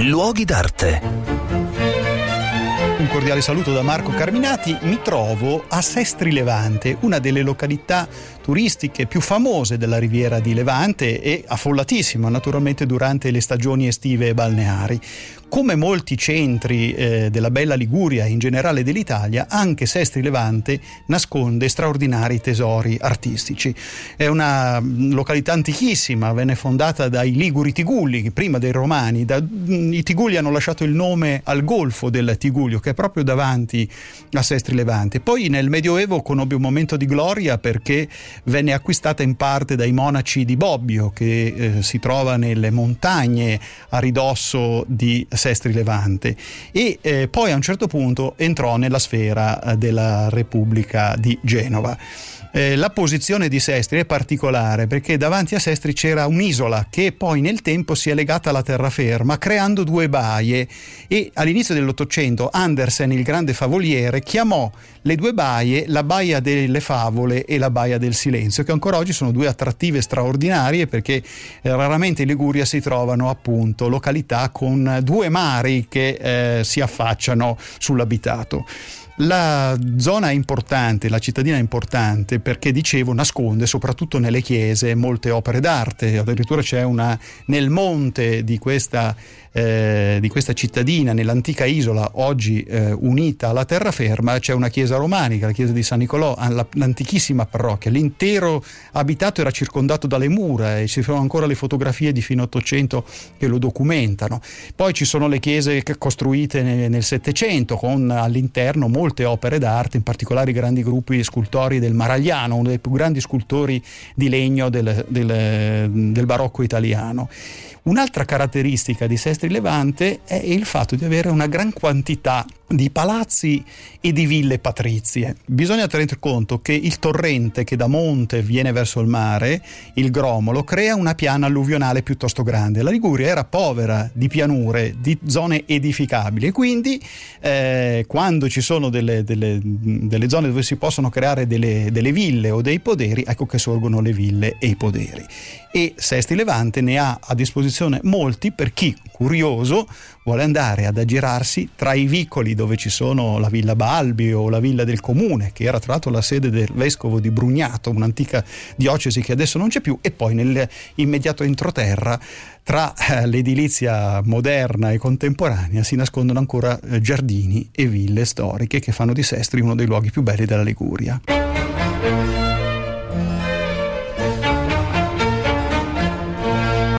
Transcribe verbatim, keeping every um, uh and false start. Luoghi d'arte. Un cordiale saluto da Marco Carminati. Mi trovo a Sestri Levante, una delle località turistiche più famose della Riviera di Levante e affollatissima naturalmente durante le stagioni estive e balneari. Come molti centri eh, della bella Liguria e in generale dell'Italia, anche Sestri Levante nasconde straordinari tesori artistici. È una località antichissima, venne fondata dai Liguri Tigulli, prima dei Romani. Da, I Tigulli hanno lasciato il nome al Golfo del Tigullio, che è proprio davanti a Sestri Levante. Poi nel Medioevo conobbe un momento di gloria perché venne acquistata in parte dai monaci di Bobbio, che eh, si trova nelle montagne a ridosso di Sestri Levante, e eh, poi a un certo punto entrò nella sfera eh, della Repubblica di Genova. Eh, la posizione di Sestri è particolare perché davanti a Sestri c'era un'isola che poi nel tempo si è legata alla terraferma creando due baie, e all'inizio dell'Ottocento Andersen, il grande favoliere, chiamò le due baie la Baia delle Favole e la Baia del Silenzio, che ancora oggi sono due attrattive straordinarie perché eh, raramente in Liguria si trovano appunto località con due due mari che eh, si affacciano sull'abitato. La zona è importante, la cittadina è importante perché, dicevo, nasconde soprattutto nelle chiese molte opere d'arte. Addirittura c'è una nel monte di questa, eh, di questa cittadina, nell'antica isola oggi eh, unita alla terraferma, c'è una chiesa romanica, la chiesa di San Nicolò, l'antichissima parrocchia. L'intero abitato era circondato dalle mura e ci sono ancora le fotografie di fine Ottocento che lo documentano. Poi ci sono le chiese costruite nel Settecento con all'interno molto molte opere d'arte, in particolare i grandi gruppi scultori del Maragliano, uno dei più grandi scultori di legno del, del, del barocco italiano. Un'altra caratteristica di Sestri Levante è il fatto di avere una gran quantità di palazzi e di ville patrizie. Bisogna tenere conto che il torrente che da monte viene verso il mare, il Gromolo, crea una piana alluvionale piuttosto grande. La Liguria era povera di pianure, di zone edificabili, e quindi eh, quando ci sono delle, delle, delle zone dove si possono creare delle, delle ville o dei poderi, ecco che sorgono le ville e i poderi. E Sestri Levante ne ha a disposizione molti per chi, curioso, vuole andare ad aggirarsi tra i vicoli dove ci sono la Villa Balbi o la Villa del Comune, che era tra l'altro la sede del vescovo di Brugnato, un'antica diocesi che adesso non c'è più, e poi nell'immediato entroterra, tra l'edilizia moderna e contemporanea, si nascondono ancora giardini e ville storiche che fanno di Sestri uno dei luoghi più belli della Liguria.